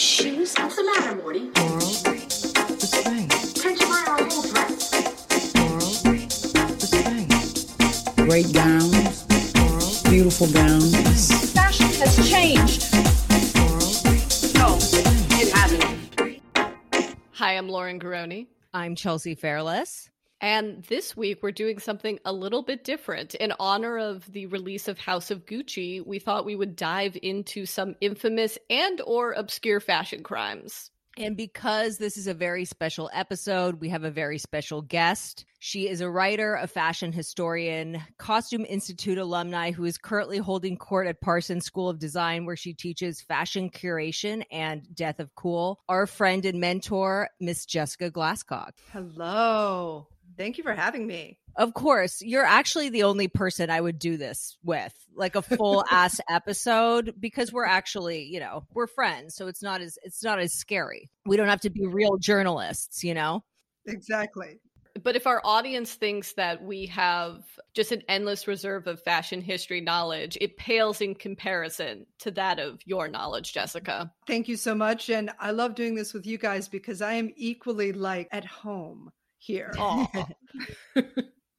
shoes? What's the matter, Morty? Moral, the spring. Can't you buy our whole dress? Moral, the spring. Great gowns. Moral, beautiful gowns. Fashion has changed. Moral, no, it hasn't. Hi, I'm Lauren Garoni. I'm Chelsea Fairless. And this week, we're doing something a little bit different. In honor of the release of House of Gucci, we thought we would dive into some infamous and or obscure fashion crimes. And because this is a very special episode, we have a very special guest. She is a writer, a fashion historian, Costume Institute alumni who is currently holding court at Parsons School of Design, where she teaches fashion curation and death of cool. Our friend and mentor, Miss Jessica Glasscock. Hello. Thank you for having me. Of course. You're actually the only person I would do this with, like a full ass episode, because we're actually, you know, we're friends. So it's not as scary. We don't have to be real journalists, you know? Exactly. But if our audience thinks that we have just an endless reserve of fashion history knowledge, it pales in comparison to that of your knowledge, Jessica. Thank you so much. And I love doing this with you guys because I am equally like at home here.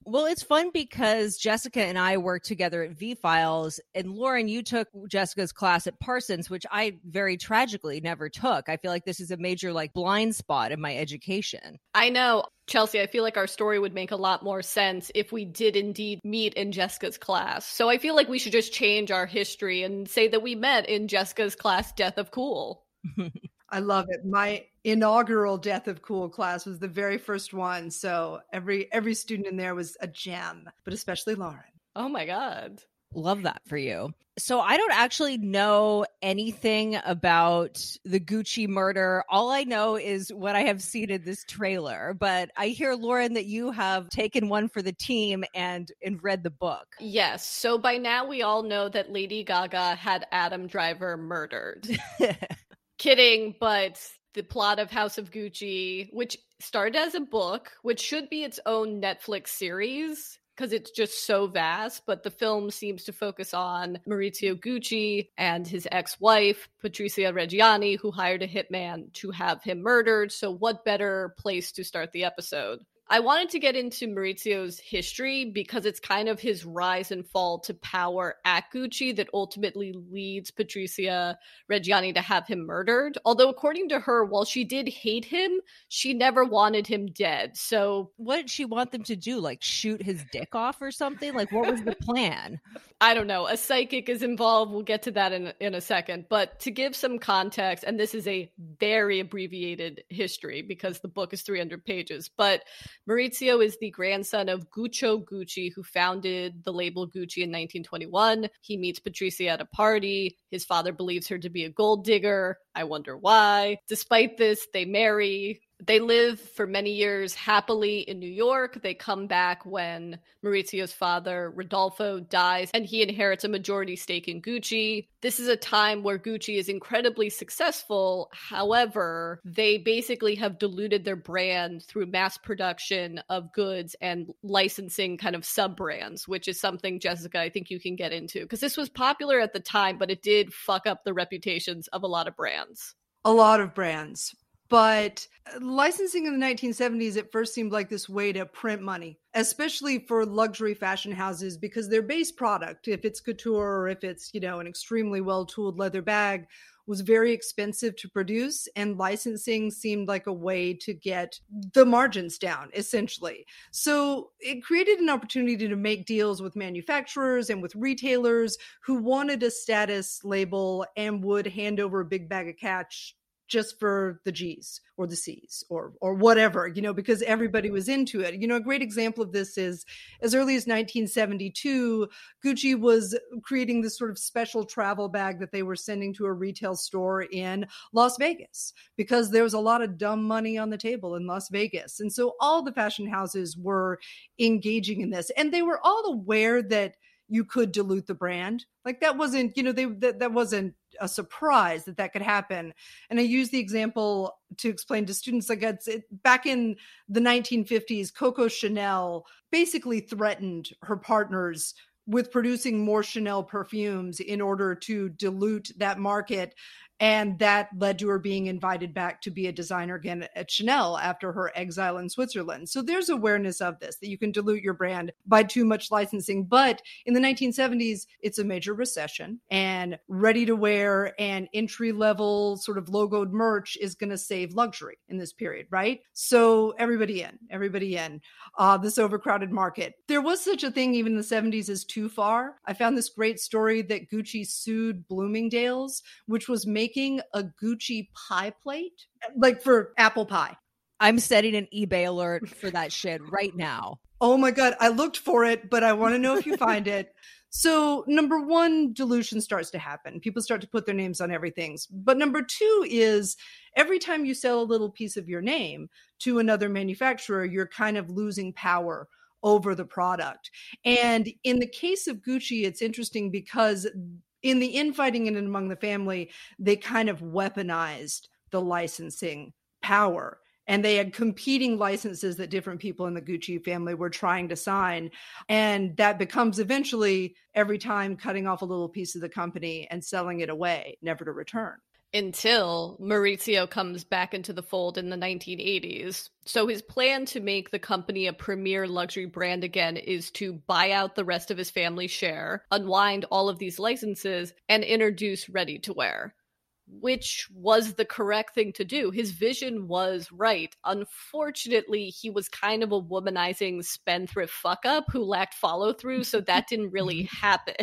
Well, it's fun because Jessica and I worked together at V Files, and Lauren, you took Jessica's class at Parsons, which I very tragically never took. I feel like this is a major like blind spot in my education. I know. Chelsea, I feel like our story would make a lot more sense if we did indeed meet in Jessica's class. So I feel like we should just change our history and say that we met in Jessica's class, Death of Cool. I love it. My inaugural Death of Cool class was the very first one. So every student in there was a gem, but especially Lauren. Oh my God. Love that for you. So I don't actually know anything about the Gucci murder. All I know is what I have seen in this trailer, but I hear, Lauren, that you have taken one for the team and read the book. Yes. So by now we all know that Lady Gaga had Adam Driver murdered. Kidding, but the plot of House of Gucci, which started as a book, which should be its own Netflix series because it's just so vast, but the film seems to focus on Maurizio Gucci and his ex-wife, Patrizia Reggiani, who hired a hitman to have him murdered. So what better place to start the episode? I wanted to get into Maurizio's history because it's kind of his rise and fall to power at Gucci that ultimately leads Patrizia Reggiani to have him murdered. Although according to her, while she did hate him, she never wanted him dead. So what did she want them to do? Like shoot his dick off or something? Like what was the plan? I don't know. A psychic is involved. We'll get to that in a second. But to give some context, and this is a very abbreviated history because the book is 300 pages, but Maurizio is the grandson of Guccio Gucci, who founded the label Gucci in 1921. He meets Patrizia at a party. His father believes her to be a gold digger. I wonder why. Despite this, they marry. They live for many years happily in New York. They come back when Maurizio's father, Rodolfo, dies, and he inherits a majority stake in Gucci. This is a time where Gucci is incredibly successful. However, they basically have diluted their brand through mass production of goods and licensing kind of sub-brands, which is something, Jessica, I think you can get into. Because this was popular at the time, but it did fuck up the reputations of a lot of brands. A lot of brands. But licensing in the 1970s, at first seemed like this way to print money, especially for luxury fashion houses, because their base product, if it's couture or if it's, you know, an extremely well-tooled leather bag, was very expensive to produce. And licensing seemed like a way to get the margins down, essentially. So it created an opportunity to make deals with manufacturers and with retailers who wanted a status label and would hand over a big bag of cash just for the G's or the C's or whatever, you know, because everybody was into it. You know, a great example of this is as early as 1972, Gucci was creating this sort of special travel bag that they were sending to a retail store in Las Vegas because there was a lot of dumb money on the table in Las Vegas. And so all the fashion houses were engaging in this, and they were all aware that you could dilute the brand. Like that wasn't, you know, that wasn't a surprise that could happen. And I use the example to explain to students, like back in the 1950s, Coco Chanel basically threatened her partners with producing more Chanel perfumes in order to dilute that market. And that led to her being invited back to be a designer again at Chanel after her exile in Switzerland. So there's awareness of this, that you can dilute your brand by too much licensing. But in the 1970s, it's a major recession, and ready-to-wear and entry-level sort of logoed merch is going to save luxury in this period, right? So everybody in this overcrowded market. There was such a thing even in the 70s as too far. I found this great story that Gucci sued Bloomingdale's, which was making a Gucci pie plate, like for apple pie. I'm setting an eBay alert for that shit right now. Oh my God. I looked for it, but I want to know if you find it. So number one, dilution starts to happen. People start to put their names on everything. But number two is every time you sell a little piece of your name to another manufacturer, you're kind of losing power over the product. And in the case of Gucci, it's interesting because in the infighting and among the family, they kind of weaponized the licensing power. And they had competing licenses that different people in the Gucci family were trying to sign. And that becomes eventually every time cutting off a little piece of the company and selling it away, never to return. Until Maurizio comes back into the fold in the 1980s. So his plan to make the company a premier luxury brand again is to buy out the rest of his family's share, unwind all of these licenses, and introduce ready-to-wear, which was the correct thing to do. His vision was right. Unfortunately, he was kind of a womanizing spendthrift fuck-up who lacked follow-through, so that didn't really happen.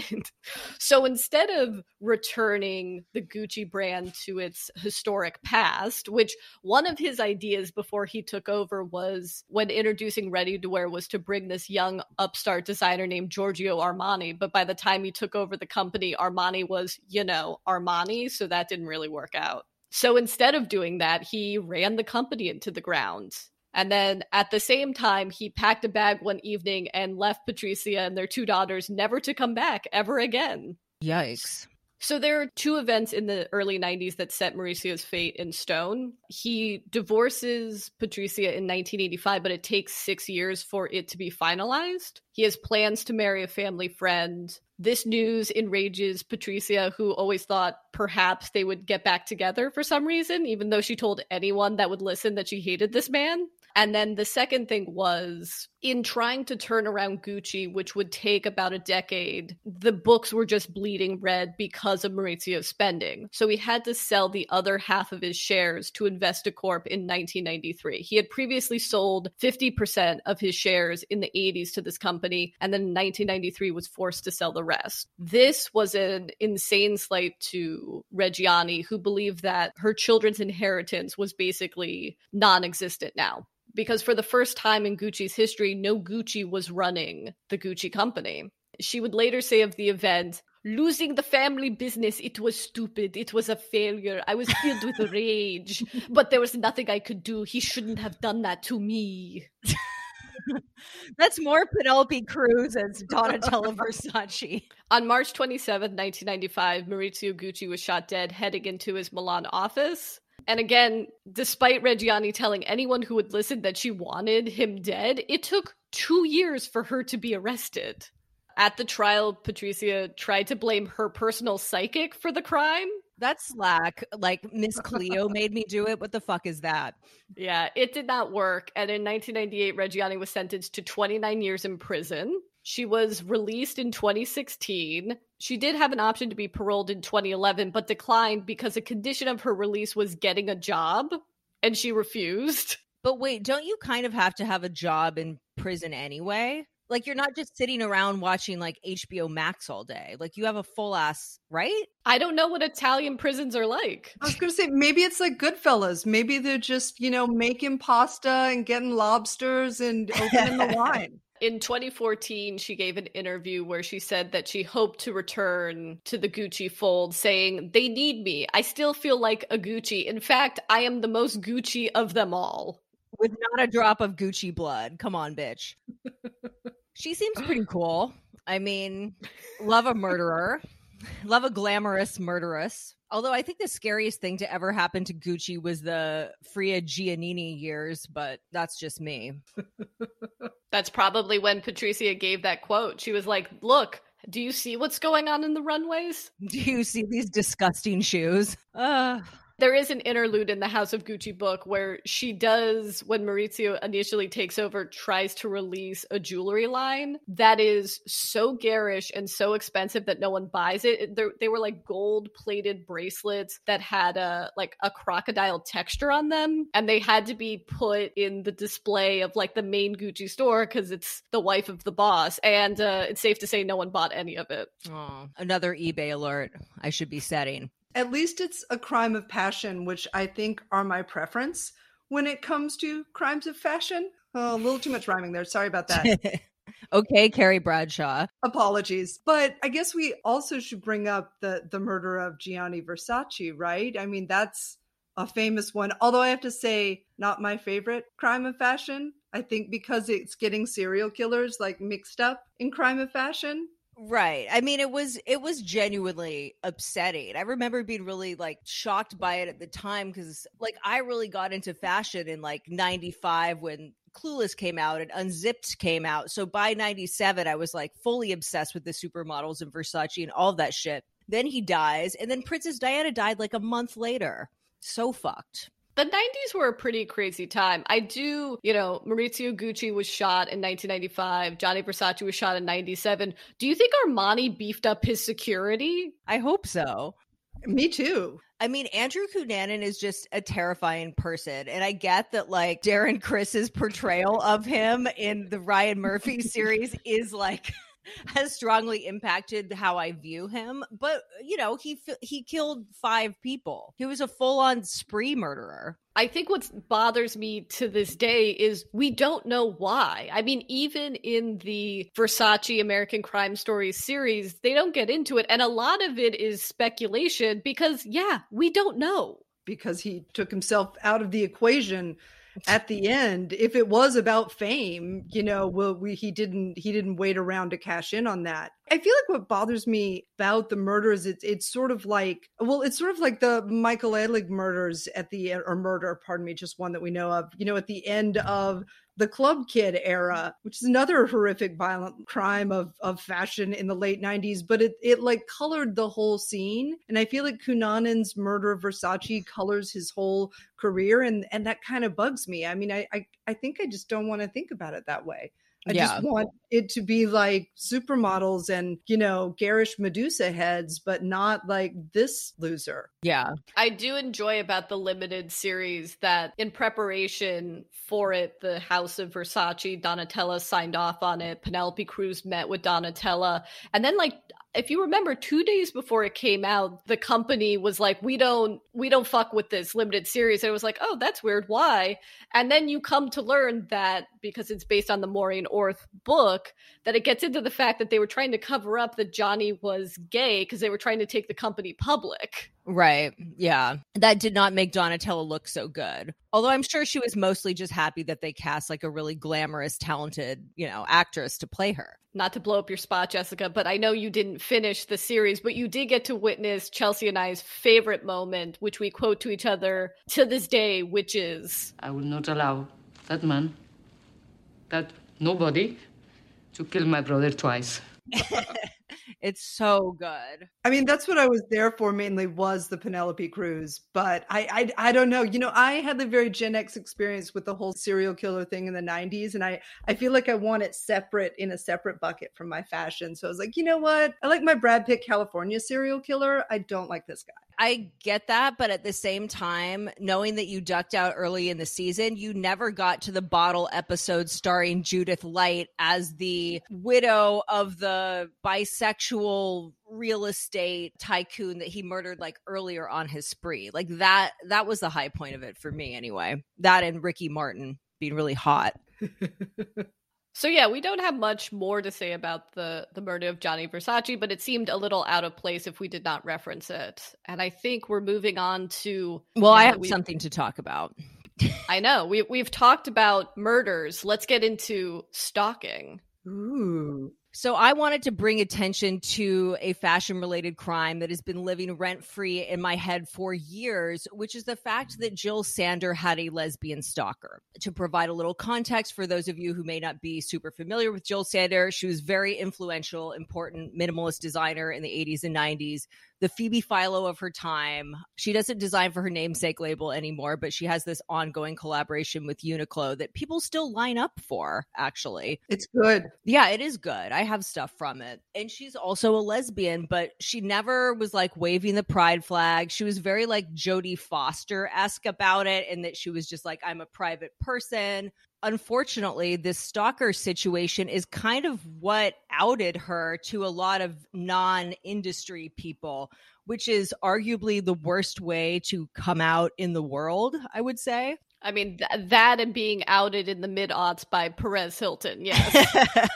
So instead of returning the Gucci brand to its historic past, which one of his ideas before he took over was, when introducing ready-to-wear, was to bring this young upstart designer named Giorgio Armani, but by the time he took over the company, Armani was, you know, Armani, so that didn't really work out. So instead of doing that, he ran the company into the ground. And then at the same time, he packed a bag one evening and left Patrizia and their two daughters never to come back ever again. Yikes. So there are two events in the early 90s that set Maurizio's fate in stone. He divorces Patrizia in 1985, but it takes 6 years for it to be finalized. He has plans to marry a family friend. This news enrages Patrizia, who always thought perhaps they would get back together for some reason, even though she told anyone that would listen that she hated this man. And then the second thing was, in trying to turn around Gucci, which would take about a decade, the books were just bleeding red because of Maurizio's spending. So he had to sell the other half of his shares to Investacorp in 1993. He had previously sold 50% of his shares in the 80s to this company, and then in 1993 was forced to sell the rest. This was an insane slight to Reggiani, who believed that her children's inheritance was basically non-existent now. Because for the first time in Gucci's history, no Gucci was running the Gucci company. She would later say of the event, "Losing the family business, it was stupid. It was a failure. I was filled with rage, but there was nothing I could do. He shouldn't have done that to me." That's more Penelope Cruz as Donatella Versace. On March 27, 1995, Maurizio Gucci was shot dead heading into his Milan office. And again, despite Reggiani telling anyone who would listen that she wanted him dead, it took 2 years for her to be arrested. At the trial, Patrizia tried to blame her personal psychic for the crime. That's slack. Like, Miss Cleo made me do it. What the fuck is that? Yeah, it did not work. And in 1998, Reggiani was sentenced to 29 years in prison. She was released in 2016. She did have an option to be paroled in 2011, but declined because a condition of her release was getting a job, and she refused. But wait, don't you kind of have to have a job in prison anyway? Like, you're not just sitting around watching like HBO Max all day. Like, you have a full ass, right? I don't know what Italian prisons are like. I was going to say, maybe it's like Goodfellas. Maybe they're just, you know, making pasta and getting lobsters and opening the wine. In 2014, she gave an interview where she said that she hoped to return to the Gucci fold, saying, "They need me. I still feel like a Gucci. In fact, I am the most Gucci of them all." With not a drop of Gucci blood. Come on, bitch. She seems pretty cool. I mean, love a murderer. Love a glamorous murderess. Although I think the scariest thing to ever happen to Gucci was the Frida Giannini years, but that's just me. That's probably when Patrizia gave that quote. She was like, "Look, Do you see what's going on in the runways? Do you see these disgusting shoes? There is an interlude in the House of Gucci book where she does, when Maurizio initially takes over, tries to release a jewelry line that is so garish and so expensive that no one buys it. They were like gold-plated bracelets that had a crocodile texture on them. And they had to be put in the display of like the main Gucci store because it's the wife of the boss. And it's safe to say no one bought any of it. Oh, another eBay alert I should be setting. At least it's a crime of passion, which I think are my preference when it comes to crimes of fashion. Oh, a little too much rhyming there. Sorry about that. Okay, Carrie Bradshaw. Apologies. But I guess we also should bring up the murder of Gianni Versace, right? I mean, that's a famous one. Although I have to say, not my favorite crime of fashion. I think because it's getting serial killers like mixed up in crime of fashion. Right. I mean, it was genuinely upsetting. I remember being really like shocked by it at the time because like I really got into fashion in like 95 when Clueless came out and Unzipped came out. So by 97, I was like fully obsessed with the supermodels and Versace and all that shit. Then he dies. And then Princess Diana died like a month later. So fucked. The 90s were a pretty crazy time. I do, you know, Maurizio Gucci was shot in 1995. Gianni Versace was shot in 97. Do you think Armani beefed up his security? I hope so. Me too. I mean, Andrew Cunanan is just a terrifying person. And I get that like Darren Chris's portrayal of him in the Ryan Murphy series is like... has strongly impacted how I view him. But, you know, he killed 5 people. He was a full-on spree murderer. I think what bothers me to this day is we don't know why. I mean, even in the Versace American Crime Story series, they don't get into it. And a lot of it is speculation because, yeah, we don't know. Because he took himself out of the equation at the end. If it was about fame, you know, he didn't wait around to cash in on that. I feel like what bothers me about the murders, it's sort of like the Michael Ehrlich murders just one that we know of, you know, at the end of the Club Kid era, which is another horrific violent crime of fashion in the late 90s, but it like colored the whole scene. And I feel like Cunanan's murder of Versace colors his whole career. And that kind of bugs me. I mean, I think I just don't want to think about it that way. I just want it to be like supermodels and, you know, garish Medusa heads, but not like this loser. Yeah. I do enjoy about the limited series that in preparation for it, the House of Versace, Donatella signed off on it. Penelope Cruz met with Donatella. And then like, if you remember, 2 days before it came out, the company was like, we don't fuck with this limited series. And it was like, oh, that's weird. Why? And then you come to learn that because it's based on the Maureen Orth book, that it gets into the fact that they were trying to cover up that Johnny was gay because they were trying to take the company public. Right. Yeah. That did not make Donatella look so good. Although I'm sure she was mostly just happy that they cast like a really glamorous, talented, you know, actress to play her. Not to blow up your spot, Jessica, but I know you didn't finish the series, but you did get to witness Chelsea and I's favorite moment, which we quote to each other to this day, which is, I will not allow that man, that nobody, to kill my brother twice. It's so good. I mean, that's what I was there for mainly was the Penelope Cruz, but I don't know. You know, I had the very Gen X experience with the whole serial killer thing in the 90s, and I feel like I want it separate in a separate bucket from my fashion. So I was like, you know what? I like my Brad Pitt California serial killer. I don't like this guy. I get that, but at the same time, knowing that you ducked out early in the season, you never got to the bottle episode starring Judith Light as the widow of the bisexual real estate tycoon that he murdered like earlier on his spree. Like that was the high point of it for me anyway. That and Ricky Martin being really hot. So yeah, we don't have much more to say about the murder of Gianni Versace, but it seemed a little out of place if we did not reference it. And I think we're moving on to... Well, I have something to talk about. I know. We've talked about murders. Let's get into stalking. Ooh. So I wanted to bring attention to a fashion-related crime that has been living rent-free in my head for years, which is the fact that Jil Sander had a lesbian stalker. To provide a little context for those of you who may not be super familiar with Jil Sander, she was very influential, important minimalist designer in the 80s and 90s, the Phoebe Philo of her time. She doesn't design for her namesake label anymore, but she has this ongoing collaboration with Uniqlo that people still line up for, actually. It's good. Yeah, it is good. I have stuff from it. And she's also a lesbian, but she never was like waving the pride flag. She was very like Jodie Foster-esque about it, and that she was just like, I'm a private person. Unfortunately, this stalker situation is kind of what outed her to a lot of non-industry people, which is arguably the worst way to come out in the world, I would say. I mean, that and being outed in the mid-aughts by Perez Hilton, yes.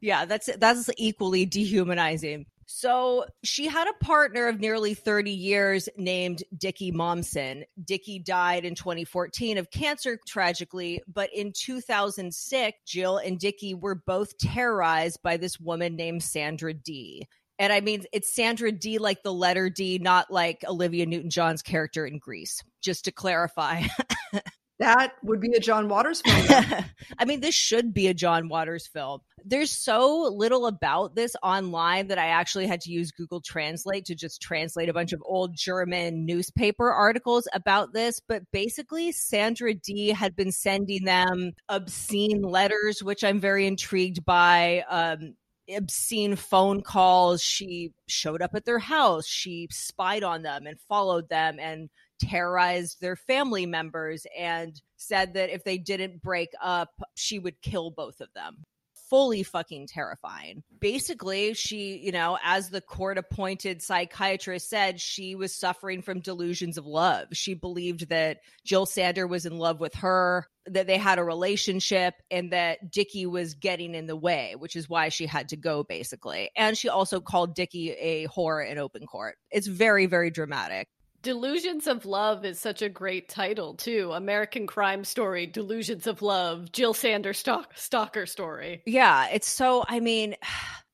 Yeah, that's equally dehumanizing. So she had a partner of nearly 30 years named Dickie Momsen. Dickie died in 2014 of cancer, tragically, but in 2006, Jil and Dickie were both terrorized by this woman named Sandra D. And I mean, it's Sandra D like the letter D, not like Olivia Newton-John's character in Grease, just to clarify. That would be a John Waters film. I mean, this should be a John Waters film. There's so little about this online that I actually had to use Google Translate to just translate a bunch of old German newspaper articles about this. But basically, Sandra D had been sending them obscene letters, which I'm very intrigued by. Obscene phone calls. She showed up at their house. She spied on them and followed them and terrorized their family members and said that if they didn't break up, she would kill both of them. Fully fucking terrifying. Basically, she, as the court-appointed psychiatrist said, she was suffering from delusions of love. She believed that Jil Sander was in love with her, that they had a relationship, and that Dickie was getting in the way, which is why she had to go, basically. And she also called Dickie a whore in open court. It's very, very dramatic. Delusions of Love is such a great title, too. American Crime Story, Delusions of Love, Jil Sander Stalker Story. Yeah, it's so, I mean,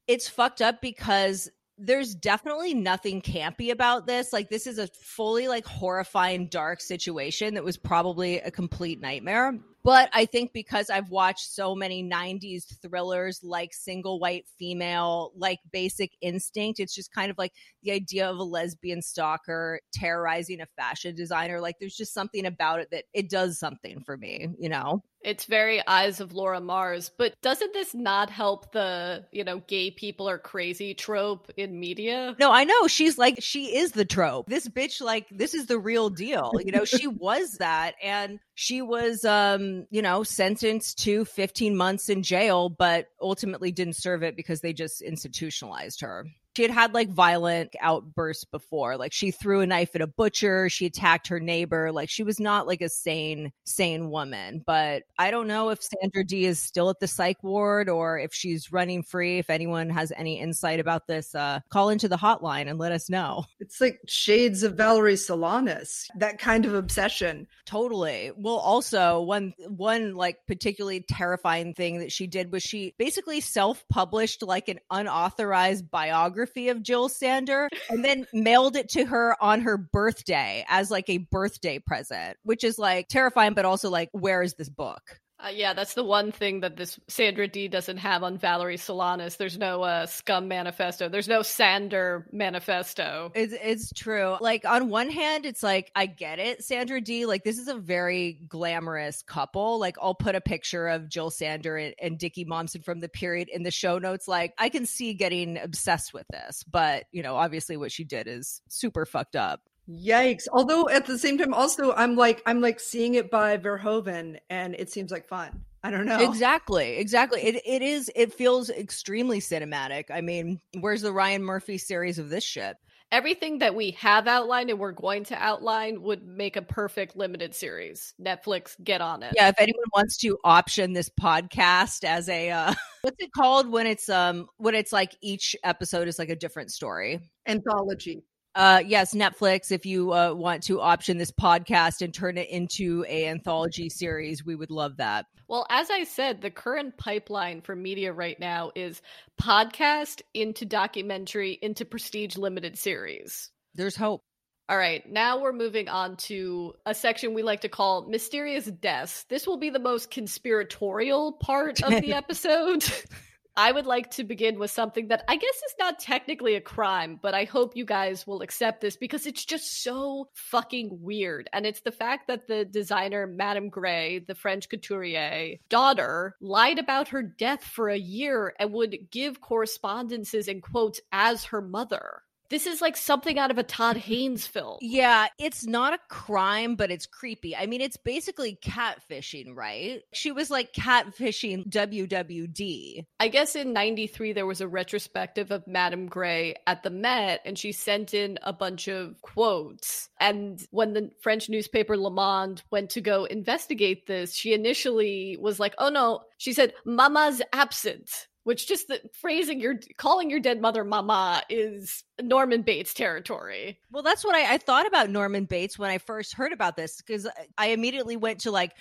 it's fucked up because there's definitely nothing campy about this. Like, this is a fully, horrifying, dark situation that was probably a complete nightmare. But I think because I've watched so many 90s thrillers like Single White Female, like Basic Instinct, it's just kind of like the idea of a lesbian stalker terrorizing a fashion designer. Like, there's just something about it that it does something for me, It's very Eyes of Laura Mars. But doesn't this not help the, gay people are crazy trope in media? No, I know. She's like, she is the trope. This bitch, this is the real deal. She was that. And she was, sentenced to 15 months in jail, but ultimately didn't serve it because they just institutionalized her. She had violent outbursts before. She threw a knife at a butcher. She attacked her neighbor. She was not a sane woman. But I don't know if Sandra D is still at the psych ward or if she's running free. If anyone has any insight about this, call into the hotline and let us know. It's like shades of Valerie Solanas, that kind of obsession. Totally. Well, also one particularly terrifying thing that she did was she basically self-published an unauthorized biography of Jil Sander and then mailed it to her on her birthday as a birthday present, which is terrifying, but also where is this book? Yeah, that's the one thing that this Sandra D doesn't have on Valerie Solanas. There's no scum manifesto. There's no Sander manifesto. It's true. On one hand, it's I get it, Sandra D. This is a very glamorous couple. I'll put a picture of Jil Sander and Dickie Momsen from the period in the show notes. I can see getting obsessed with this. But, obviously what she did is super fucked up. Yikes. Although at the same time, also, I'm seeing it by Verhoeven and it seems like fun. I don't know. Exactly. It feels extremely cinematic. I mean, where's the Ryan Murphy series of this shit? Everything that we have outlined and we're going to outline would make a perfect limited series. Netflix, get on it. Yeah, if anyone wants to option this podcast as a what's it called when it's each episode is a different story? Anthology. Yes, Netflix, if you want to option this podcast and turn it into an anthology series, we would love that. Well, as I said, the current pipeline for media right now is podcast into documentary into prestige limited series. There's hope. All right, now we're moving on to a section we like to call Mysterious Deaths. This will be the most conspiratorial part of the episode. I would like to begin with something that I guess is not technically a crime, but I hope you guys will accept this because it's just so fucking weird. And it's the fact that the designer Madame Grès, the French couturier daughter, lied about her death for a year and would give correspondences and quotes as her mother. This is like something out of a Todd Haynes film. Yeah, it's not a crime, but it's creepy. I mean, it's basically catfishing, right? She was like catfishing WWD. I guess in 93, there was a retrospective of Madame Grès at the Met, and she sent in a bunch of quotes. And when the French newspaper Le Monde went to go investigate this, she initially was like, oh no, she said, Mama's absent. Which just the phrasing, you're calling your dead mother mama is Norman Bates territory. Well, that's what I thought about Norman Bates when I first heard about this, because I immediately went to like,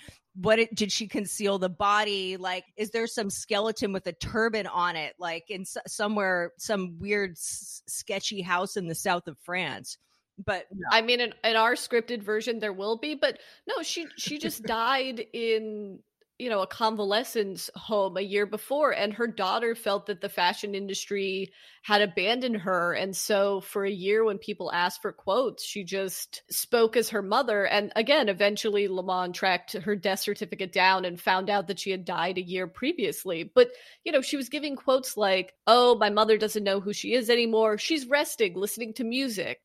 did she conceal the body? Like, is there some skeleton with a turban on it? Like in somewhere, some weird sketchy house in the south of France. But no. I mean, in our scripted version, there will be, but no, she just died in... you know, a convalescence home a year before. And her daughter felt that the fashion industry had abandoned her. And so for a year, when people asked for quotes, she just spoke as her mother. And again, eventually Le Monde tracked her death certificate down and found out that she had died a year previously. But, you know, she was giving quotes like, oh, my mother doesn't know who she is anymore. She's resting, listening to music.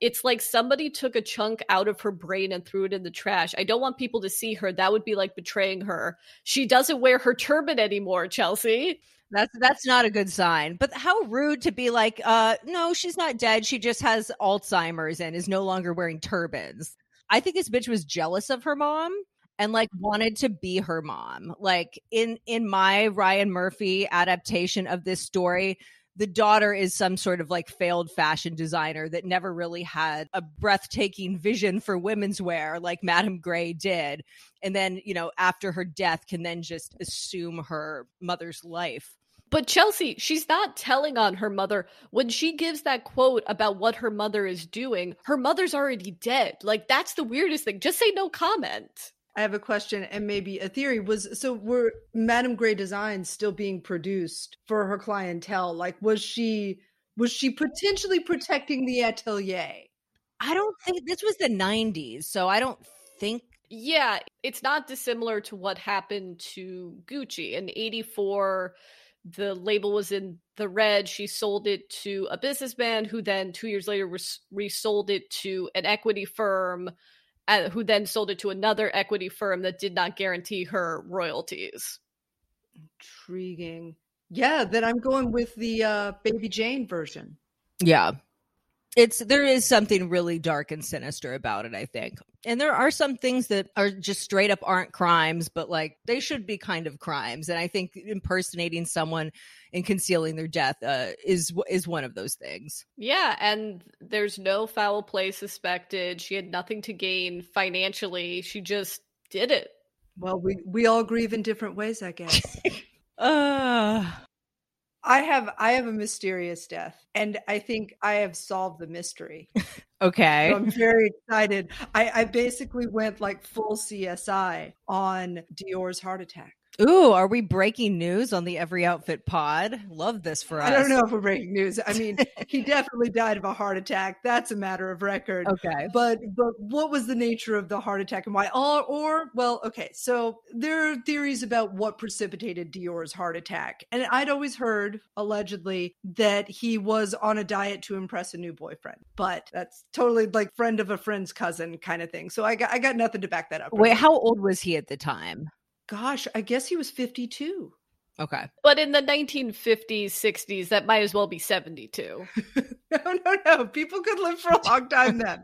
It's like somebody took a chunk out of her brain and threw it in the trash. I don't want people to see her. That would be like betraying her. She doesn't wear her turban anymore, Chelsea. That's not a good sign. But how rude to be like, no, she's not dead. She just has Alzheimer's and is no longer wearing turbans. I think this bitch was jealous of her mom and like wanted to be her mom. Like in my Ryan Murphy adaptation of this story, the daughter is some sort of like failed fashion designer that never really had a breathtaking vision for women's wear like Madame Grès did. And then, you know, after her death can then just assume her mother's life. But Chelsea, she's not telling on her mother. When she gives that quote about what her mother is doing, her mother's already dead. Like, that's the weirdest thing. Just say no comment. I have a question and maybe a theory was, so were Madame Grès designs still being produced for her clientele? Like, was she potentially protecting the atelier? I don't think this was the 90s. So I don't think. Yeah. It's not dissimilar to what happened to Gucci in 84. The label was in the red. She sold it to a businessman who then 2 years later resold it to an equity firm, who then sold it to another equity firm that did not guarantee her royalties. Intriguing. Yeah, then I'm going with the Baby Jane version. Yeah. There is something really dark and sinister about it, I think. And there are some things that are just straight up aren't crimes, but like they should be kind of crimes. And I think impersonating someone and concealing their death is one of those things. Yeah. And there's no foul play suspected. She had nothing to gain financially. She just did it. Well, we all grieve in different ways, I guess. I have a mysterious death, and I think I have solved the mystery. Okay. So I'm very excited. I basically went like full CSI on Dior's heart attack. Ooh, are we breaking news on the Every Outfit pod? Love this for us. I don't know if we're breaking news. I mean, he definitely died of a heart attack. That's a matter of record. Okay. But what was the nature of the heart attack and why? So there are theories about what precipitated Dior's heart attack. And I'd always heard, allegedly, that he was on a diet to impress a new boyfriend. But that's totally like friend of a friend's cousin kind of thing. So I got nothing to back that up. Wait, how old was he at the time? Gosh, I guess he was 52. Okay. But in the 1950s, 60s, that might as well be 72. No. People could live for a long time then.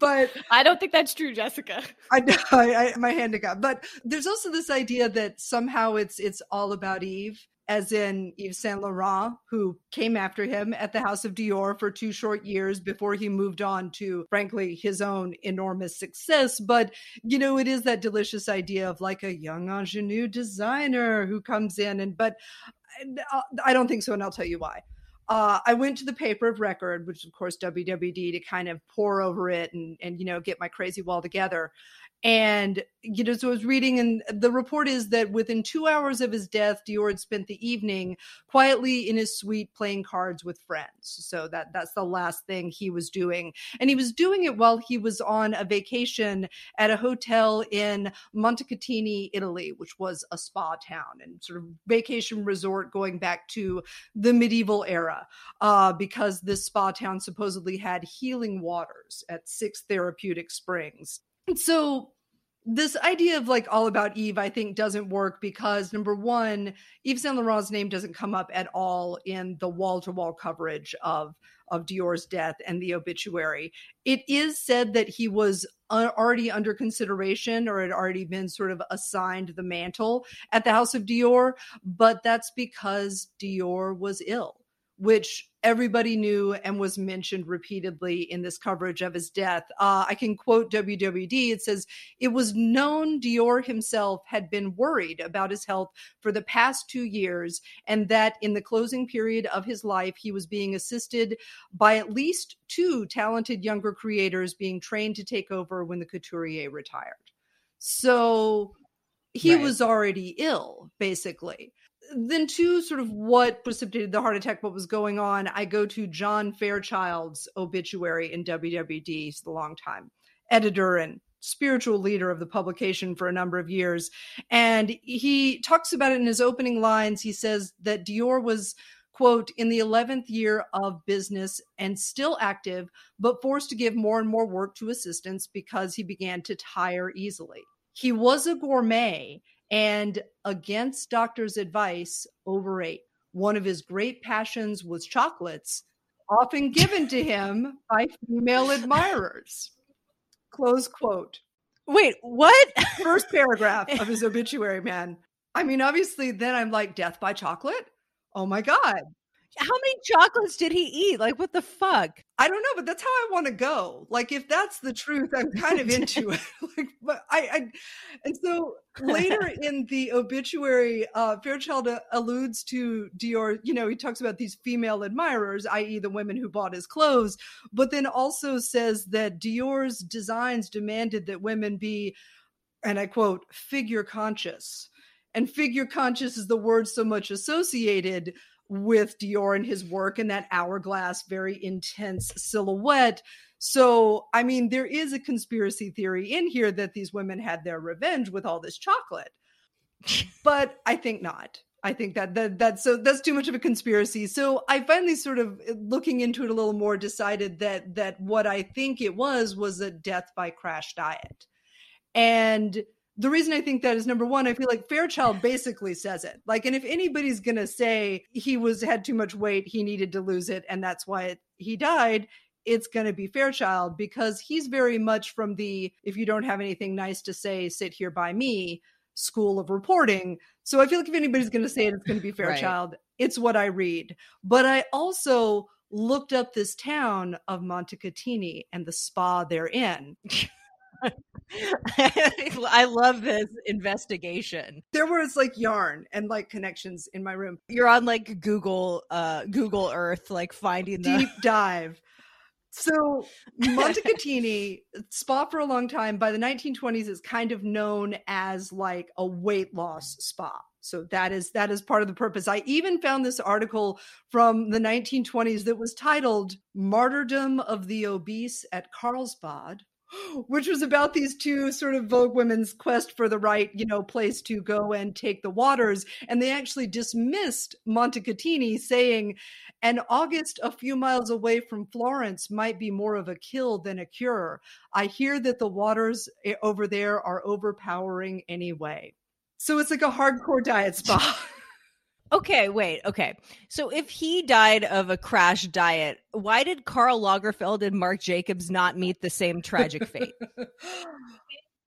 But I don't think that's true, Jessica. I know. My hand to God. But there's also this idea that somehow it's all about Eve. as in Yves Saint Laurent, who came after him at the House of Dior for 2 short years before he moved on to, frankly, his own enormous success. But, you know, it is that delicious idea of like a young ingenue designer who comes in. And but I don't think so. And I'll tell you why. I went to the paper of record, which, of course, WWD, to kind of pore over it and, you know, get my crazy wall together. And, you know, so I was reading, and the report is that within 2 hours of his death, Dior had spent the evening quietly in his suite playing cards with friends. So that's the last thing he was doing. And he was doing it while he was on a vacation at a hotel in Montecatini, Italy, which was a spa town and sort of vacation resort going back to the medieval era, because this spa town supposedly had healing waters at 6 therapeutic springs. And so this idea of like all about Yves, I think, doesn't work because, number one, Yves Saint Laurent's name doesn't come up at all in the wall-to-wall coverage of Dior's death and the obituary. It is said that he was already under consideration or had already been sort of assigned the mantle at the House of Dior, but that's because Dior was ill, which everybody knew and was mentioned repeatedly in this coverage of his death. I can quote WWD. It says, "It was known Dior himself had been worried about his health for the past 2 years, and that in the closing period of his life, he was being assisted by at least 2 talented younger creators being trained to take over when the couturier retired." So he was already ill, basically. Then to sort of what precipitated the heart attack, what was going on, I go to John Fairchild's obituary in WWD. He's the longtime editor and spiritual leader of the publication for a number of years. And he talks about it in his opening lines. He says that Dior was, quote, "in the 11th year of business and still active, but forced to give more and more work to assistants because he began to tire easily. He was a gourmet and, against doctors' advice, overate. One of his great passions was chocolates, often given to him by female admirers." Close quote. Wait, what? First paragraph of his obituary, man. I mean, obviously, then I'm like, death by chocolate? Oh, my God. How many chocolates did he eat? Like, what the fuck? I don't know, but that's how I want to go. Like, if that's the truth, I'm kind of into it. Like, but and so later in the obituary, Fairchild alludes to Dior. You know, he talks about these female admirers, i.e. the women who bought his clothes, but then also says that Dior's designs demanded that women be, and I quote, "figure conscious." And figure conscious is the word so much associated with Dior and his work and that hourglass, very intense silhouette. So, I mean, there is a conspiracy theory in here that these women had their revenge with all this chocolate, but I think not. I think that's too much of a conspiracy. So I finally, sort of looking into it a little more, decided that what I think it was a death by crash diet. And the reason I think that is, number one, I feel like Fairchild basically says it. Like, and if anybody's going to say he had too much weight, he needed to lose it, and that's why he died, it's going to be Fairchild, because he's very much from the, if you don't have anything nice to say, sit here by me, school of reporting. So I feel like if anybody's going to say it, it's going to be Fairchild. Right. It's what I read. But I also looked up this town of Montecatini and the spa they're in. I love this investigation. There was like yarn and like connections in my room. You're on like Google Earth, like finding the deep dive. So Montecatini, spa for a long time, by the 1920s is kind of known as like a weight loss spa. So that is part of the purpose. I even found this article from the 1920s that was titled "Martyrdom of the Obese at Carlsbad," which was about these 2 sort of Vogue women's quest for the right, you know, place to go and take the waters. And they actually dismissed Montecatini, saying, "An August a few miles away from Florence might be more of a kill than a cure. I hear that the waters over there are overpowering anyway." So it's like a hardcore diet spa. Okay, wait. Okay. So if he died of a crash diet, why did Karl Lagerfeld and Marc Jacobs not meet the same tragic fate?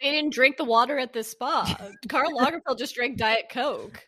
They didn't drink the water at the spa. Karl Lagerfeld just drank Diet Coke.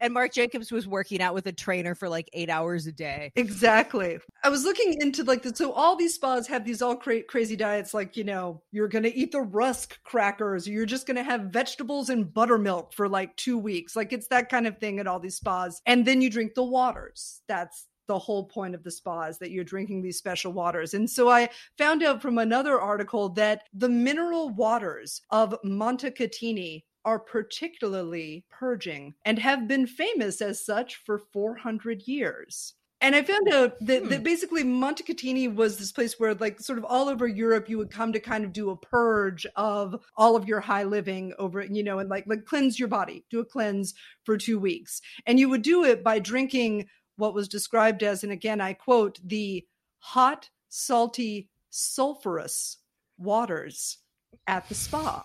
And Marc Jacobs was working out with a trainer for like 8 hours a day. Exactly. I was looking into like the, so all these spas have these all crazy diets. Like, you know, you're going to eat the Rusk crackers. You're just going to have vegetables and buttermilk for like 2 weeks. Like it's that kind of thing at all these spas. And then you drink the waters. That's the whole point of the spa, is that you're drinking these special waters. And so I found out from another article that the mineral waters of Montecatini are particularly purging and have been famous as such for 400 years. And I found out that, that basically Montecatini was this place where like sort of all over Europe, you would come to kind of do a purge of all of your high living over, you know, and like cleanse your body, do a cleanse for 2 weeks. And you would do it by drinking what was described as, and again, I quote, the hot, salty, sulfurous waters at the spa.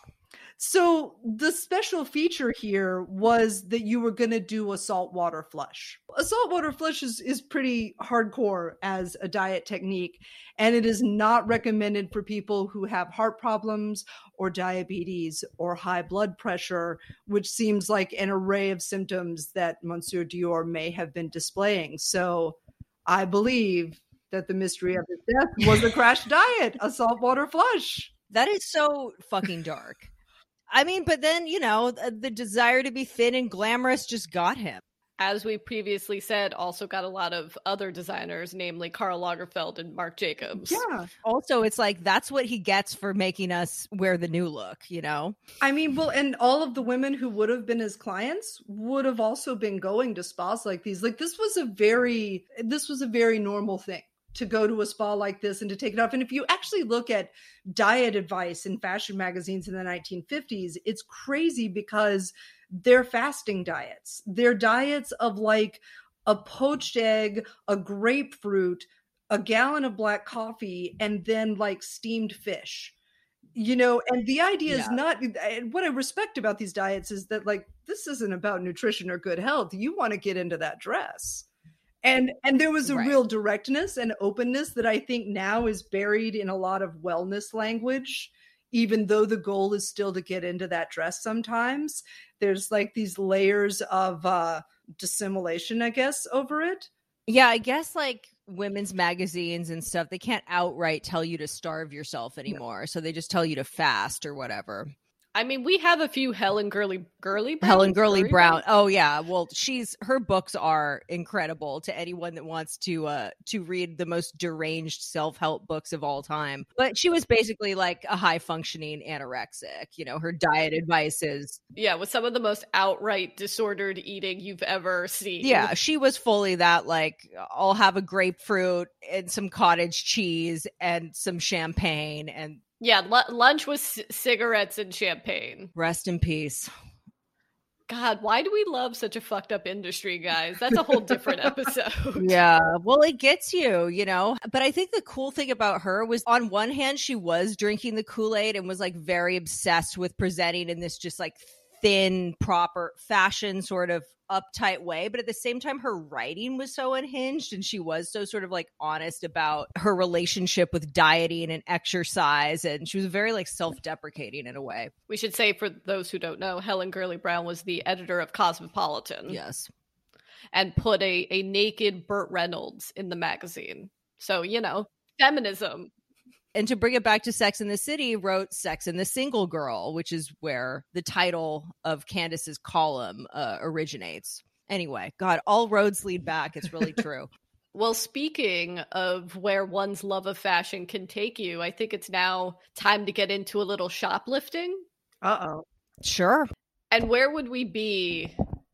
So the special feature here was that you were going to do a saltwater flush. A saltwater flush is pretty hardcore as a diet technique, and it is not recommended for people who have heart problems or diabetes or high blood pressure, which seems like an array of symptoms that Monsieur Dior may have been displaying. So I believe that the mystery of his death was a crash diet, a saltwater flush. That is so fucking dark. I mean, but then, you know, the desire to be thin and glamorous just got him. As we previously said, also got a lot of other designers, namely Karl Lagerfeld and Marc Jacobs. Yeah. Also, it's like, that's what he gets for making us wear the new look, you know? I mean, well, and all of the women who would have been his clients would have also been going to spas like these. Like, this was a very normal thing, to go to a spa like this and to take it off. And if you actually look at diet advice in fashion magazines in the 1950s, it's crazy because they're fasting diets. They're diets of like a poached egg, a grapefruit, a gallon of black coffee, and then like steamed fish. You know, and the idea is not, what I respect about these diets is that like, this isn't about nutrition or good health. You want to get into that dress. And there was a real directness and openness that I think now is buried in a lot of wellness language, even though the goal is still to get into that dress sometimes. There's like these layers of dissimulation, I guess, over it. Yeah, I guess like women's magazines and stuff, they can't outright tell you to starve yourself anymore. No. So they just tell you to fast or whatever. I mean, we have a few Helen Gurley Brown. Oh yeah, well, her books are incredible to anyone that wants to read the most deranged self-help books of all time. But she was basically like a high-functioning anorexic. You know, her diet advice is with some of the most outright disordered eating you've ever seen. Yeah, she was fully that. Like, I'll have a grapefruit and some cottage cheese and some champagne and. Yeah, lunch was cigarettes and champagne. Rest in peace. God, why do we love such a fucked up industry, guys? That's a whole different episode. Yeah, well, it gets you, you know? But I think the cool thing about her was, on one hand, she was drinking the Kool-Aid and was like very obsessed with presenting in this just like thin, proper fashion sort of uptight way. But at the same time, her writing was so unhinged and she was so sort of like honest about her relationship with dieting and exercise. And she was very like self-deprecating in a way. We should say, for those who don't know, Helen Gurley Brown was the editor of Cosmopolitan. Yes. And put a naked Burt Reynolds in the magazine. So, you know, feminism. And to bring it back to Sex and the City, wrote Sex and the Single Girl, which is where the title of Candace's column originates. Anyway, God, all roads lead back. It's really true. Well, speaking of where one's love of fashion can take you, I think it's now time to get into a little shoplifting. Uh-oh. Sure. And where would we be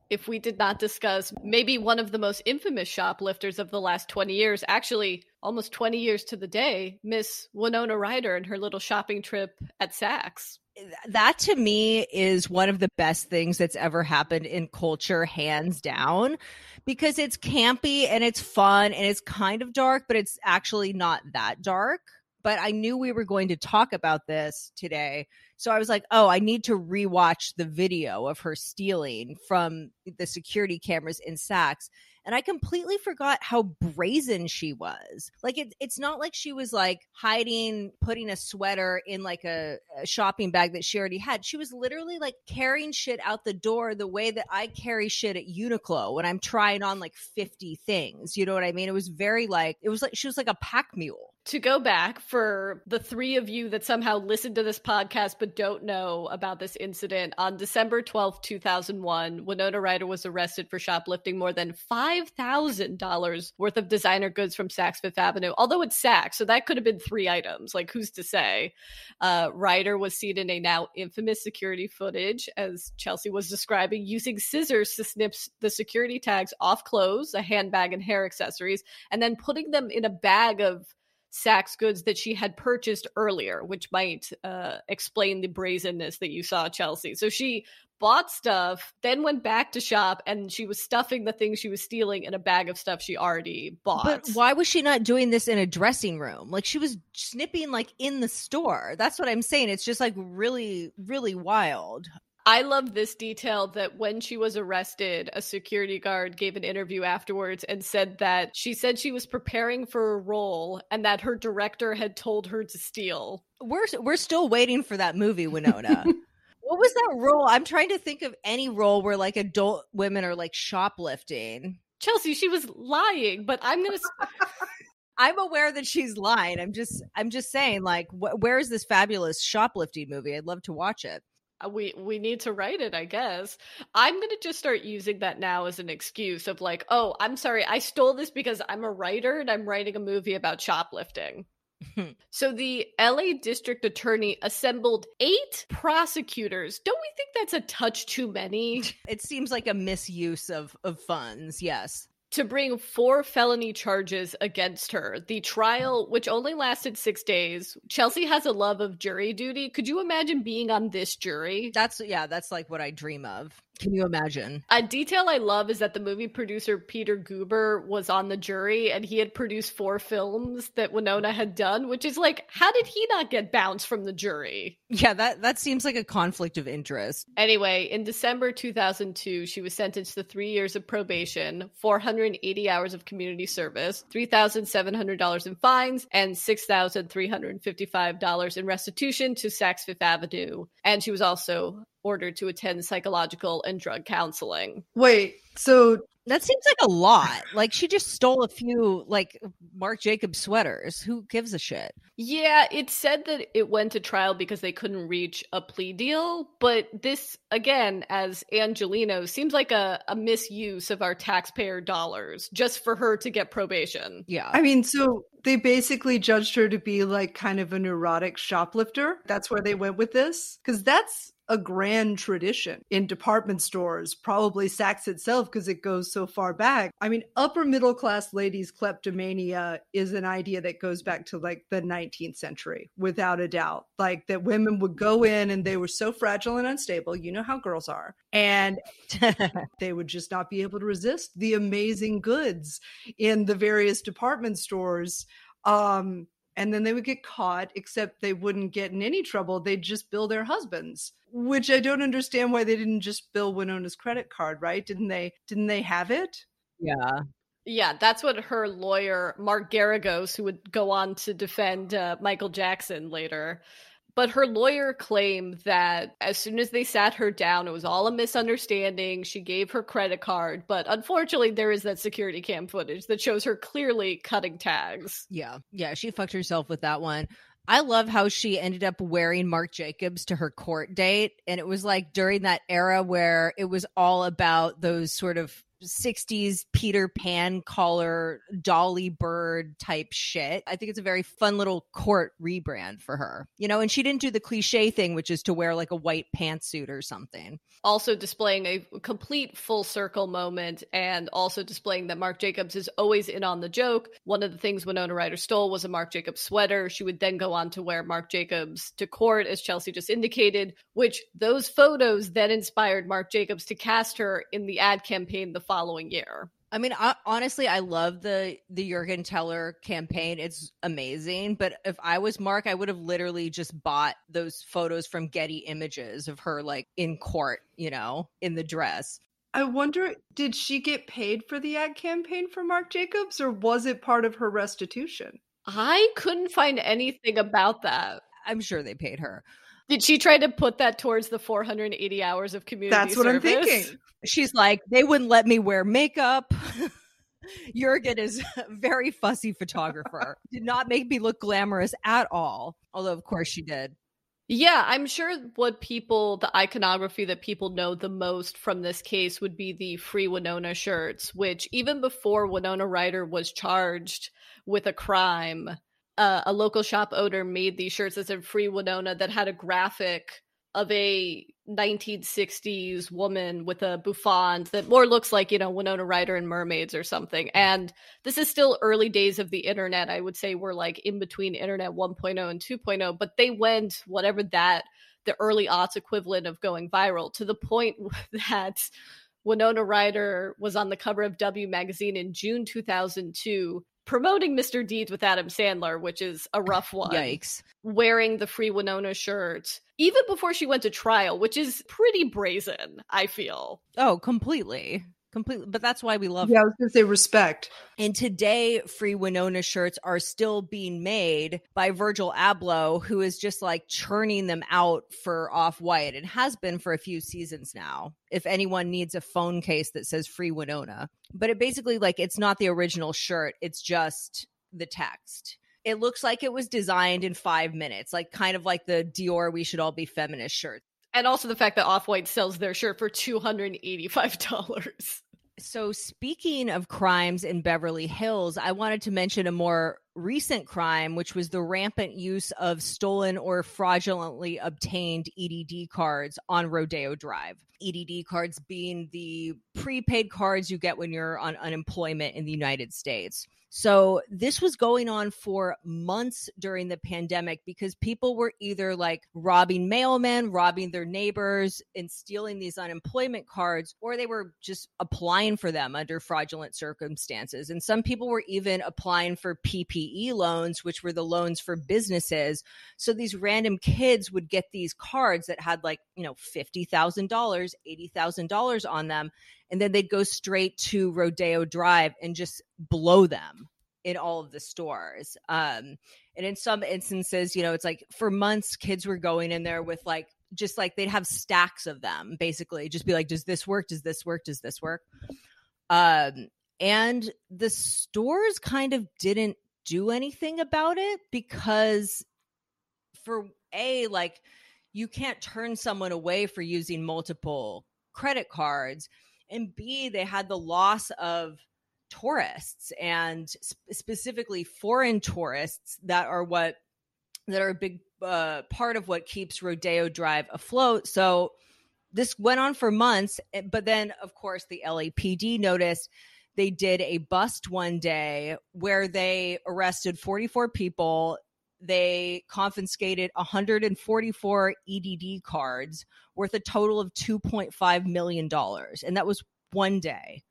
if we did not discuss maybe one of the most infamous shoplifters of the last 20 years, actually almost 20 years to the day, Miss Winona Ryder and her little shopping trip at Saks. That to me is one of the best things that's ever happened in culture, hands down, because it's campy and it's fun and it's kind of dark, but it's actually not that dark. But I knew we were going to talk about this today. So I was like, oh, I need to rewatch the video of her stealing from the security cameras in Saks. And I completely forgot how brazen she was. Like, it's not like she was like hiding, putting a sweater in like a shopping bag that she already had. She was literally like carrying shit out the door the way that I carry shit at Uniqlo when I'm trying on like 50 things. You know what I mean? It was very like, it was like she was like a pack mule. To go back for the three of you that somehow listened to this podcast but don't know about this incident, on December 12th, 2001, Winona Ryder was arrested for shoplifting more than $5,000 worth of designer goods from Saks Fifth Avenue. Although it's Saks, so that could have been three items. Like, who's to say? Ryder was seen in a now infamous security footage, as Chelsea was describing, using scissors to snip the security tags off clothes, a handbag, and hair accessories, and then putting them in a bag of Saks goods that she had purchased earlier, which might explain the brazenness that you saw, Chelsea. So she bought stuff, then went back to shop, and she was stuffing the things she was stealing in a bag of stuff she already bought. But why was she not doing this in a dressing room? Like, she was snipping like in the store. That's what I'm saying. It's just like really, really wild. I love this detail that when she was arrested, a security guard gave an interview afterwards and said she was preparing for a role and that her director had told her to steal. We're still waiting for that movie, Winona. What was that role? I'm trying to think of any role where like adult women are like shoplifting. Chelsea, she was lying, but I'm going to... I'm aware that she's lying. I'm just saying, like, where is this fabulous shoplifting movie? I'd love to watch it. We need to write it, I guess. I'm going to just start using that now as an excuse of like, oh, I'm sorry, I stole this because I'm a writer and I'm writing a movie about shoplifting. So the LA district attorney assembled 8 prosecutors. Don't we think that's a touch too many? It seems like a misuse of funds, yes. To bring 4 felony charges against her. The trial, which only lasted 6 days. Chelsea has a love of jury duty. Could you imagine being on this jury? That's like what I dream of. Can you imagine? A detail I love is that the movie producer Peter Guber was on the jury, and he had produced 4 films that Winona had done, which is like, how did he not get bounced from the jury? Yeah, that seems like a conflict of interest. Anyway, in December 2002, she was sentenced to 3 years of probation, 480 hours of community service, $3,700 in fines, and $6,355 in restitution to Saks Fifth Avenue. And she was also ordered to attend psychological and drug counseling. Wait, so that seems like a lot. Like, she just stole a few like Marc Jacobs sweaters. Who gives a shit? Yeah, it said that it went to trial because they couldn't reach a plea deal. But this, again, as Angelino, seems like a misuse of our taxpayer dollars just for her to get probation. Yeah. I mean, so they basically judged her to be like kind of a neurotic shoplifter. That's where they went with this. Because that's a grand tradition in department stores, probably Saks itself, because it goes so far back. I mean, upper middle class ladies' kleptomania is an idea that goes back to like the 19th century, without a doubt. Like, that women would go in and they were so fragile and unstable, you know how girls are, and they would just not be able to resist the amazing goods in the various department stores. And then they would get caught, except they wouldn't get in any trouble. They'd just bill their husbands, which I don't understand why they didn't just bill Winona's credit card, right? Didn't they have it? Yeah. Yeah, that's what her lawyer, Mark Garagos, who would go on to defend Michael Jackson later. But her lawyer claimed that as soon as they sat her down, it was all a misunderstanding. She gave her credit card. But unfortunately, there is that security cam footage that shows her clearly cutting tags. Yeah. Yeah. She fucked herself with that one. I love how she ended up wearing Marc Jacobs to her court date. And it was like during that era where it was all about those sort of 60s Peter Pan collar, Dolly Bird type shit. I think it's a very fun little court rebrand for her, you know, and she didn't do the cliche thing, which is to wear like a white pantsuit or something. Also displaying a complete full circle moment, and also displaying that Marc Jacobs is always in on the joke. One of the things Winona Ryder stole was a Marc Jacobs sweater. She would then go on to wear Marc Jacobs to court, as Chelsea just indicated, which those photos then inspired Marc Jacobs to cast her in the ad campaign the following year. I mean, honestly, I love the Jurgen Teller campaign. It's amazing. But if I was Marc, I would have literally just bought those photos from Getty Images of her like in court, you know, in the dress. I wonder, did she get paid for the ad campaign for Marc Jacobs, or was it part of her restitution? I couldn't find anything about that. I'm sure they paid her. Did she try to put that towards the 480 hours of community service? That's what I'm thinking. She's like, they wouldn't let me wear makeup. Jurgen is a very fussy photographer. Did not make me look glamorous at all. Although, of course, she did. Yeah, I'm sure the iconography that people know the most from this case would be the Free Winona shirts, which even before Winona Ryder was charged with a crime, a local shop owner made these shirts that said Free Winona that had a graphic of a 1960s woman with a bouffant that more looks like, you know, Winona Ryder and mermaids or something. And this is still early days of the internet. I would say we're like in between internet 1.0 and 2.0, but they went the early aughts equivalent of going viral, to the point that Winona Ryder was on the cover of W magazine in June 2002 promoting Mr. Deeds with Adam Sandler, which is a rough one. Yikes. Wearing the Free Winona shirt, even before she went to trial, which is pretty brazen, I feel. Oh, completely. Completely. But that's why we love her. Yeah, I was going to say respect. And today, Free Winona shirts are still being made by Virgil Abloh, who is just like churning them out for Off-White and has been for a few seasons now. If anyone needs a phone case that says Free Winona. But it basically, like, it's not the original shirt. It's just the text. It looks like it was designed in 5 minutes, like kind of like the Dior We Should All Be Feminist shirt. And also the fact that Off-White sells their shirt for $285. So speaking of crimes in Beverly Hills, I wanted to mention a more recent crime, which was the rampant use of stolen or fraudulently obtained EDD cards on Rodeo Drive. EDD cards being the prepaid cards you get when you're on unemployment in the United States. So this was going on for months during the pandemic because people were either like robbing mailmen, robbing their neighbors, and stealing these unemployment cards, or they were just applying for them under fraudulent circumstances. And some people were even applying for PPE loans, which were the loans for businesses. So these random kids would get these cards that had like, you know, $50,000, $80,000 on them. And then they'd go straight to Rodeo Drive and just blow them in all of the stores. And in some instances, you know, it's like for months, kids were going in there with like, just like they'd have stacks of them, basically just be like, does this work? Does this work? Does this work? And the stores kind of didn't do anything about it because for A, like you can't turn someone away for using multiple credit cards. And B, they had the loss of tourists and specifically foreign tourists that are a big part of what keeps Rodeo Drive afloat. So this went on for months. But then, of course, the LAPD noticed. They did a bust one day where they arrested 44 people. They confiscated 144 EDD cards worth a total of $2.5 million. And that was one day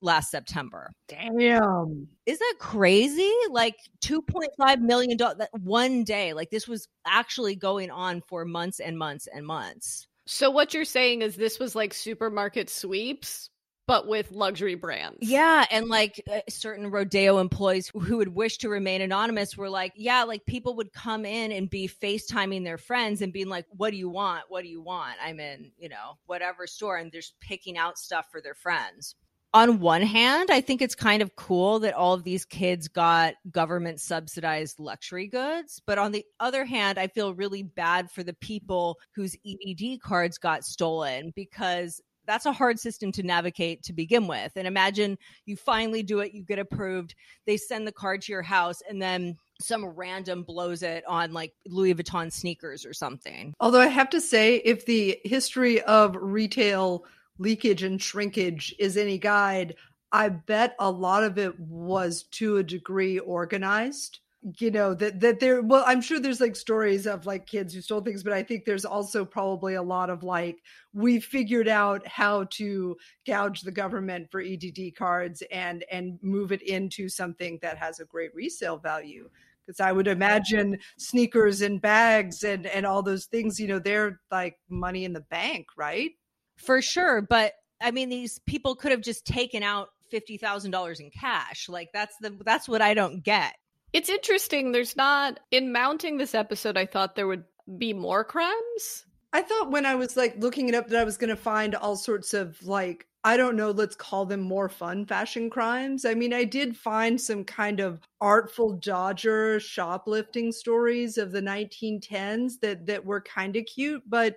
last September. Damn. Is that crazy? Like $2.5 million one day. Like this was actually going on for months and months and months. So what you're saying is this was like supermarket sweeps, but with luxury brands. Yeah. And like certain Rodeo employees who would wish to remain anonymous were like, yeah, like people would come in and be FaceTiming their friends and being like, what do you want? What do you want? I'm in, you know, whatever store. And they're just picking out stuff for their friends. On one hand, I think it's kind of cool that all of these kids got government subsidized luxury goods. But on the other hand, I feel really bad for the people whose EDD cards got stolen because that's a hard system to navigate to begin with. And imagine you finally do it, you get approved, they send the card to your house, and then some random blows it on like Louis Vuitton sneakers or something. Although I have to say, if the history of retail leakage and shrinkage is any guide, I bet a lot of it was to a degree organized. You know, that there, well, I'm sure there's like stories of like kids who stole things, but I think there's also probably a lot of like, we figured out how to gouge the government for EDD cards and move it into something that has a great resale value. Because I would imagine sneakers and bags and all those things, you know, they're like money in the bank, right? For sure. But I mean, these people could have just taken out $50,000 in cash. Like, that's what I don't get. It's interesting. There's not, in mounting this episode, I thought there would be more crimes. I thought when I was like looking it up that I was going to find all sorts of like, I don't know, let's call them more fun fashion crimes. I mean, I did find some kind of artful dodger shoplifting stories of the 1910s that were kind of cute. But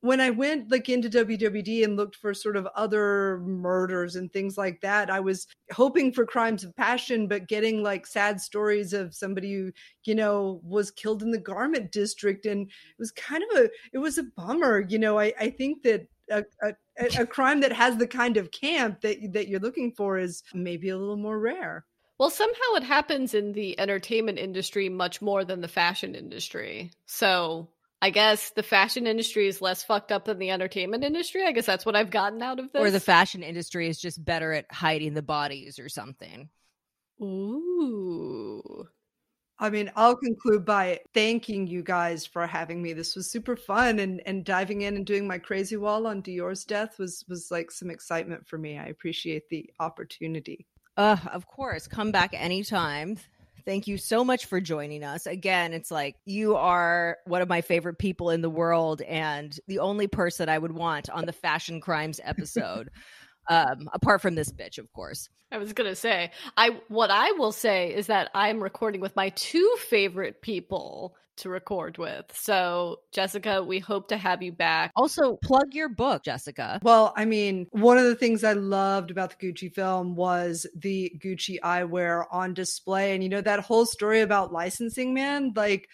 when I went like into WWD and looked for sort of other murders and things like that, I was hoping for crimes of passion, but getting like sad stories of somebody who, you know, was killed in the garment district. And it was kind of a bummer. You know, I think that a crime that has the kind of camp that you're looking for is maybe a little more rare. Well, somehow it happens in the entertainment industry much more than the fashion industry. So I guess the fashion industry is less fucked up than the entertainment industry. I guess that's what I've gotten out of this. Or the fashion industry is just better at hiding the bodies or something. Ooh. I mean, I'll conclude by thanking you guys for having me. This was super fun, and diving in and doing my crazy wall on Dior's death was like some excitement for me. I appreciate the opportunity. Of course. Come back anytime. Thank you so much for joining us. Again, it's like you are one of my favorite people in the world and the only person I would want on the Fashion Crimes episode, apart from this bitch, of course. I was going to say, what I will say is that I'm recording with my two favorite people to record with. So, Jessica, we hope to have you back. Also, plug your book, Jessica. Well, I mean, one of the things I loved about the Gucci film was the Gucci eyewear on display. And, you know, that whole story about licensing, man, like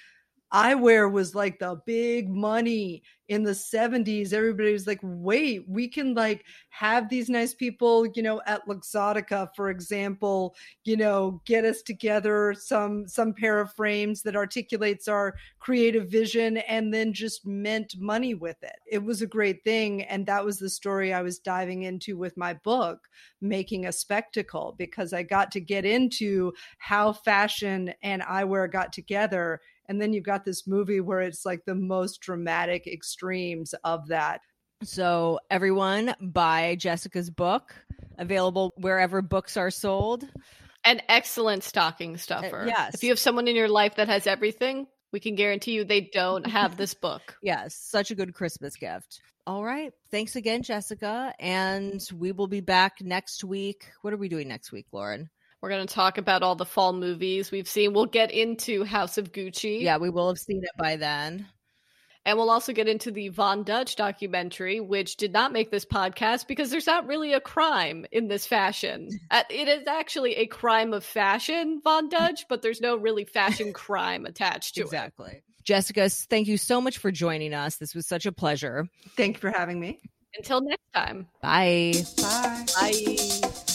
eyewear was like the big money in the 70s. Everybody was like, wait, we can like have these nice people, you know, at Luxottica, for example, you know, get us together some pair of frames that articulates our creative vision and then just mint money with it. It was a great thing. And that was the story I was diving into with my book, Making a Spectacle, because I got to get into how fashion and eyewear got together. And then you've got this movie where it's like the most dramatic extremes of that. So everyone, buy Jessica's book, available wherever books are sold. An excellent stocking stuffer. Yes. If you have someone in your life that has everything, we can guarantee you they don't have this book. Yes. Such a good Christmas gift. All right. Thanks again, Jessica. And we will be back next week. What are we doing next week, Lauren? We're going to talk about all the fall movies we've seen. We'll get into House of Gucci. Yeah, we will have seen it by then. And we'll also get into the Von Dutch documentary, which did not make this podcast because there's not really a crime in this fashion. It is actually a crime of fashion, Von Dutch, but there's no really fashion crime attached to it. Exactly. Jessica, thank you so much for joining us. This was such a pleasure. Thank you for having me. Until next time. Bye. Bye. Bye.